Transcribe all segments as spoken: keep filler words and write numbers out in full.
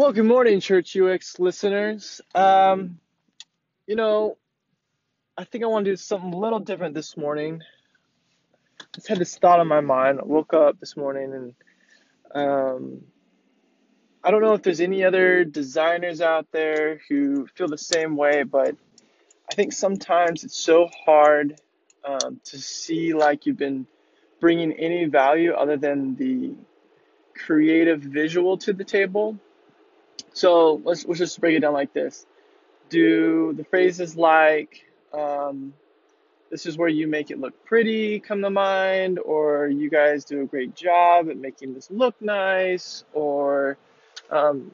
Well, good morning, Church U X listeners. Um, you know, I think I want to do something a little different this morning. I just had this thought on my mind. I woke up this morning and um, I don't know if there's any other designers out there who feel the same way, but I think sometimes it's so hard um, to see like you've been bringing any value other than the creative visual to the table. So let's, let's just break it down like this. Do the phrases like, um, this is where you make it look pretty come to mind, or you guys do a great job at making this look nice, or um,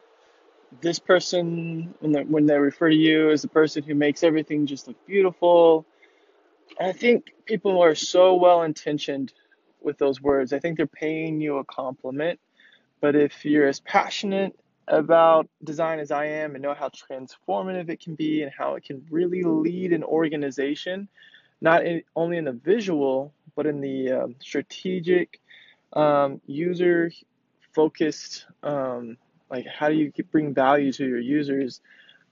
this person, when they, when they refer to you as the person who makes everything just look beautiful. And I think people are so well-intentioned with those words. I think they're paying you a compliment, but if you're as passionate about design as I am and know how transformative it can be and how it can really lead an organization, not in, only in the visual, but in the um, strategic, um, user-focused, um, like how do you bring value to your users?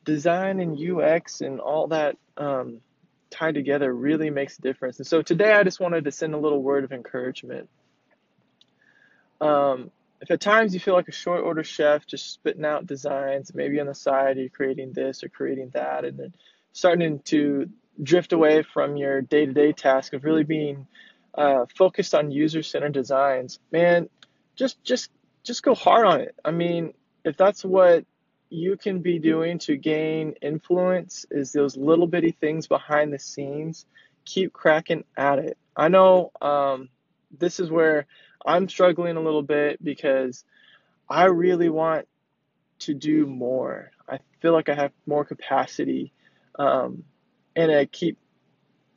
Design and U X and all that um, tied together really makes a difference. And so today I just wanted to send a little word of encouragement. Um, If at times you feel like a short order chef just spitting out designs, maybe on the side you're creating this or creating that, and then starting to drift away from your day-to-day task of really being uh, focused on user-centered designs, man, just just just go hard on it. I mean, if that's what you can be doing to gain influence is those little bitty things behind the scenes, keep cracking at it. I know um, this is where I'm struggling a little bit because I really want to do more. I feel like I have more capacity, um, and I keep,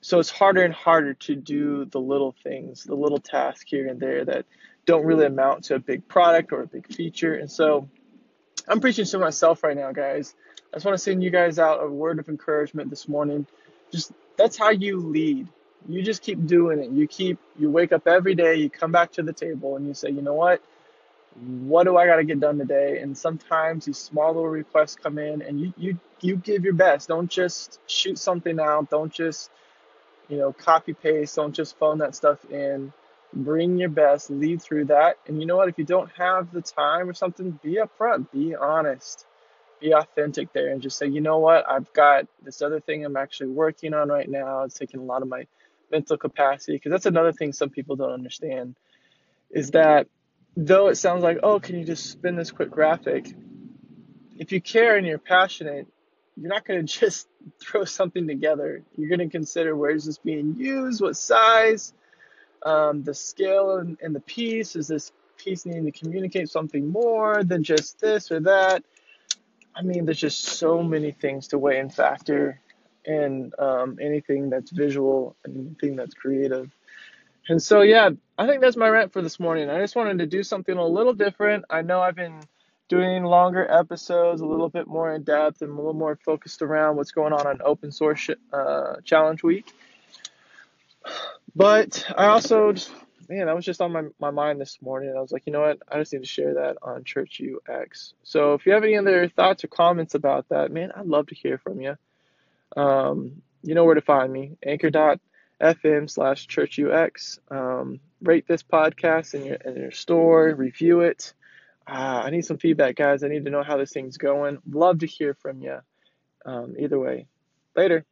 so it's harder and harder to do the little things, the little tasks here and there that don't really amount to a big product or a big feature. And so I'm preaching to myself right now, guys. I just want to send you guys out a word of encouragement this morning. Just, that's how you lead. You just keep doing it. You keep, you wake up every day, you come back to the table and you say, you know what, what do I got to get done today? And sometimes these small little requests come in and you, you, you give your best. Don't just shoot something out. Don't just, you know, copy paste. Don't just phone that stuff in. Bring your best, lead through that. And you know what, if you don't have the time or something, be upfront, be honest, be authentic there and just say, you know what, I've got this other thing I'm actually working on right now. It's taking a lot of my mental capacity, because that's another thing some people don't understand, is that though it sounds like, oh, can you just spin this quick graphic? If you care and you're passionate, you're not going to just throw something together. You're going to consider where is this being used, what size, um, the scale and, and the piece. Is this piece needing to communicate something more than just this or that? I mean, there's just so many things to weigh and factor and um, anything that's visual, anything that's creative. And so, yeah, I think that's my rant for this morning. I just wanted to do something a little different. I know I've been doing longer episodes, a little bit more in depth and a little more focused around what's going on on Open Source uh, Challenge Week. But I also, just, man, that was just on my, my mind this morning. I was like, you know what? I just need to share that on Church U X. So if you have any other thoughts or comments about that, man, I'd love to hear from you. Um, you know where to find me, anchor.fm slash church UX. Um, rate this podcast in your, in your store, review it. Uh, I need some feedback, guys. I need to know how this thing's going. Love to hear from you. Um, either way, later.